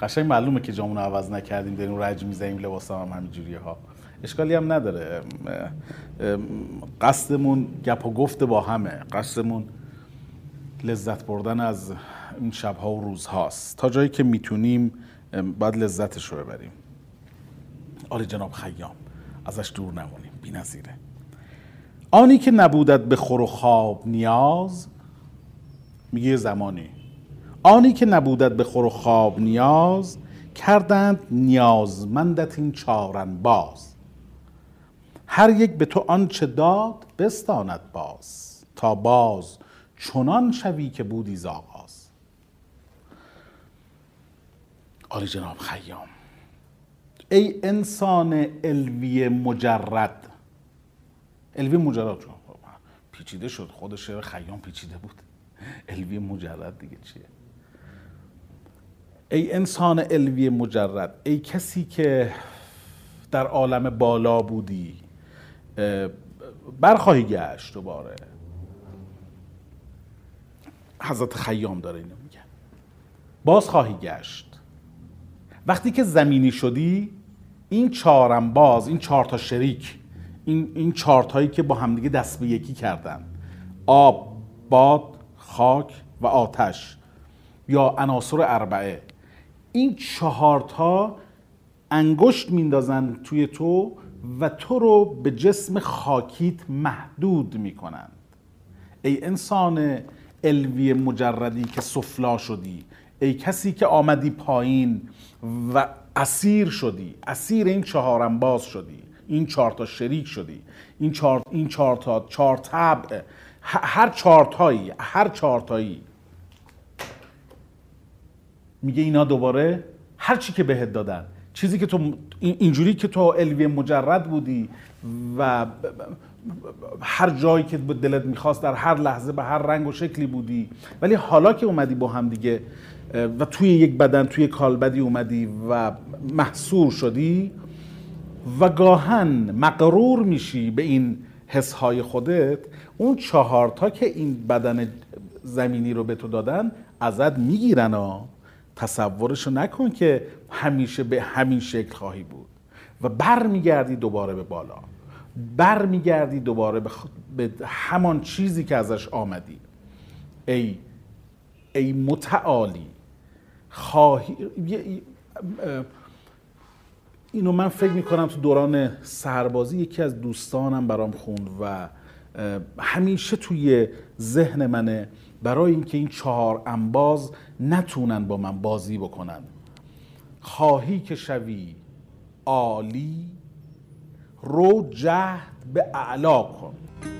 قشنگ معلومه که جامونو عوض نکردیم، داریم رج میزنیم، لباسام هم همینجوریه ها، اشکالی هم نداره. قصدمون گپ و گفت با همه، قصدمون لذت بردن از این شبها و روزهاست. تا جایی که میتونیم باید لذتش رو ببریم. آلی جناب خیام، ازش دور نمونیم، بی نظیره. آنی که نبودت به خور و خواب نیاز، میگه زمانی آنی که نبودت به خور و خواب نیاز، کردند نیازمندت این چارن باز. هر یک به تو آن چه داد بستاند باز، تا باز چنان شوی که بودی ز آغاز. آلی جناب خیام، ای انسان الوی مجرد. الوی مجرد چون پیچیده شد، خود شعر خیام پیچیده بود. الوی مجرد دیگه چیه؟ ای انسان الوی مجرد، ای کسی که در عالم بالا بودی، برخواهی گشت دوباره. حضرت خیام داره اینو میگه. باز خواهی گشت وقتی که زمینی شدی. این چارم باز، این چهار تا شریک، این چهار تایی که با همدیگه دست به یکی کردن، آب، باد، خاک و آتش یا عناصر اربعه، این چهار تا انگشت میندازن توی تو و تو رو به جسم خاکیت محدود میکنند. ای انسان الوی مجردی که سفلا شدی، ای کسی که آمدی پایین و اسیر شدی، اسیر این چهارم باز شدی، این چهار تا شریک شدی، این چهار تا چهار طبع، هر چهار تایی میگه اینا دوباره هر چی که بهت دادن، چیزی که تو اینجوری که تو الوی مجرد بودی و هر جایی که دلت میخواست در هر لحظه به هر رنگ و شکلی بودی، ولی حالا که اومدی با هم دیگه و توی یک بدن، توی کالبدی اومدی و محصور شدی و گاهن مغرور میشی به این حسهای خودت، اون چهارتا که این بدن زمینی رو به تو دادن ازت میگیرن. تصورشو نکن که همیشه به همین شکل خواهی بود و برمیگردی دوباره به بالا، برمیگردی دوباره به همان چیزی که ازش آمدی. ای متعالی خواهی. اینو من فکر میکنم تو دوران سربازی یکی از دوستانم برام خوند و همیشه توی ذهن منه، برای اینکه این چهار انباز نتونن با من بازی بکنن. خواهی که شوی عالی، رو جهد به اعلا کن.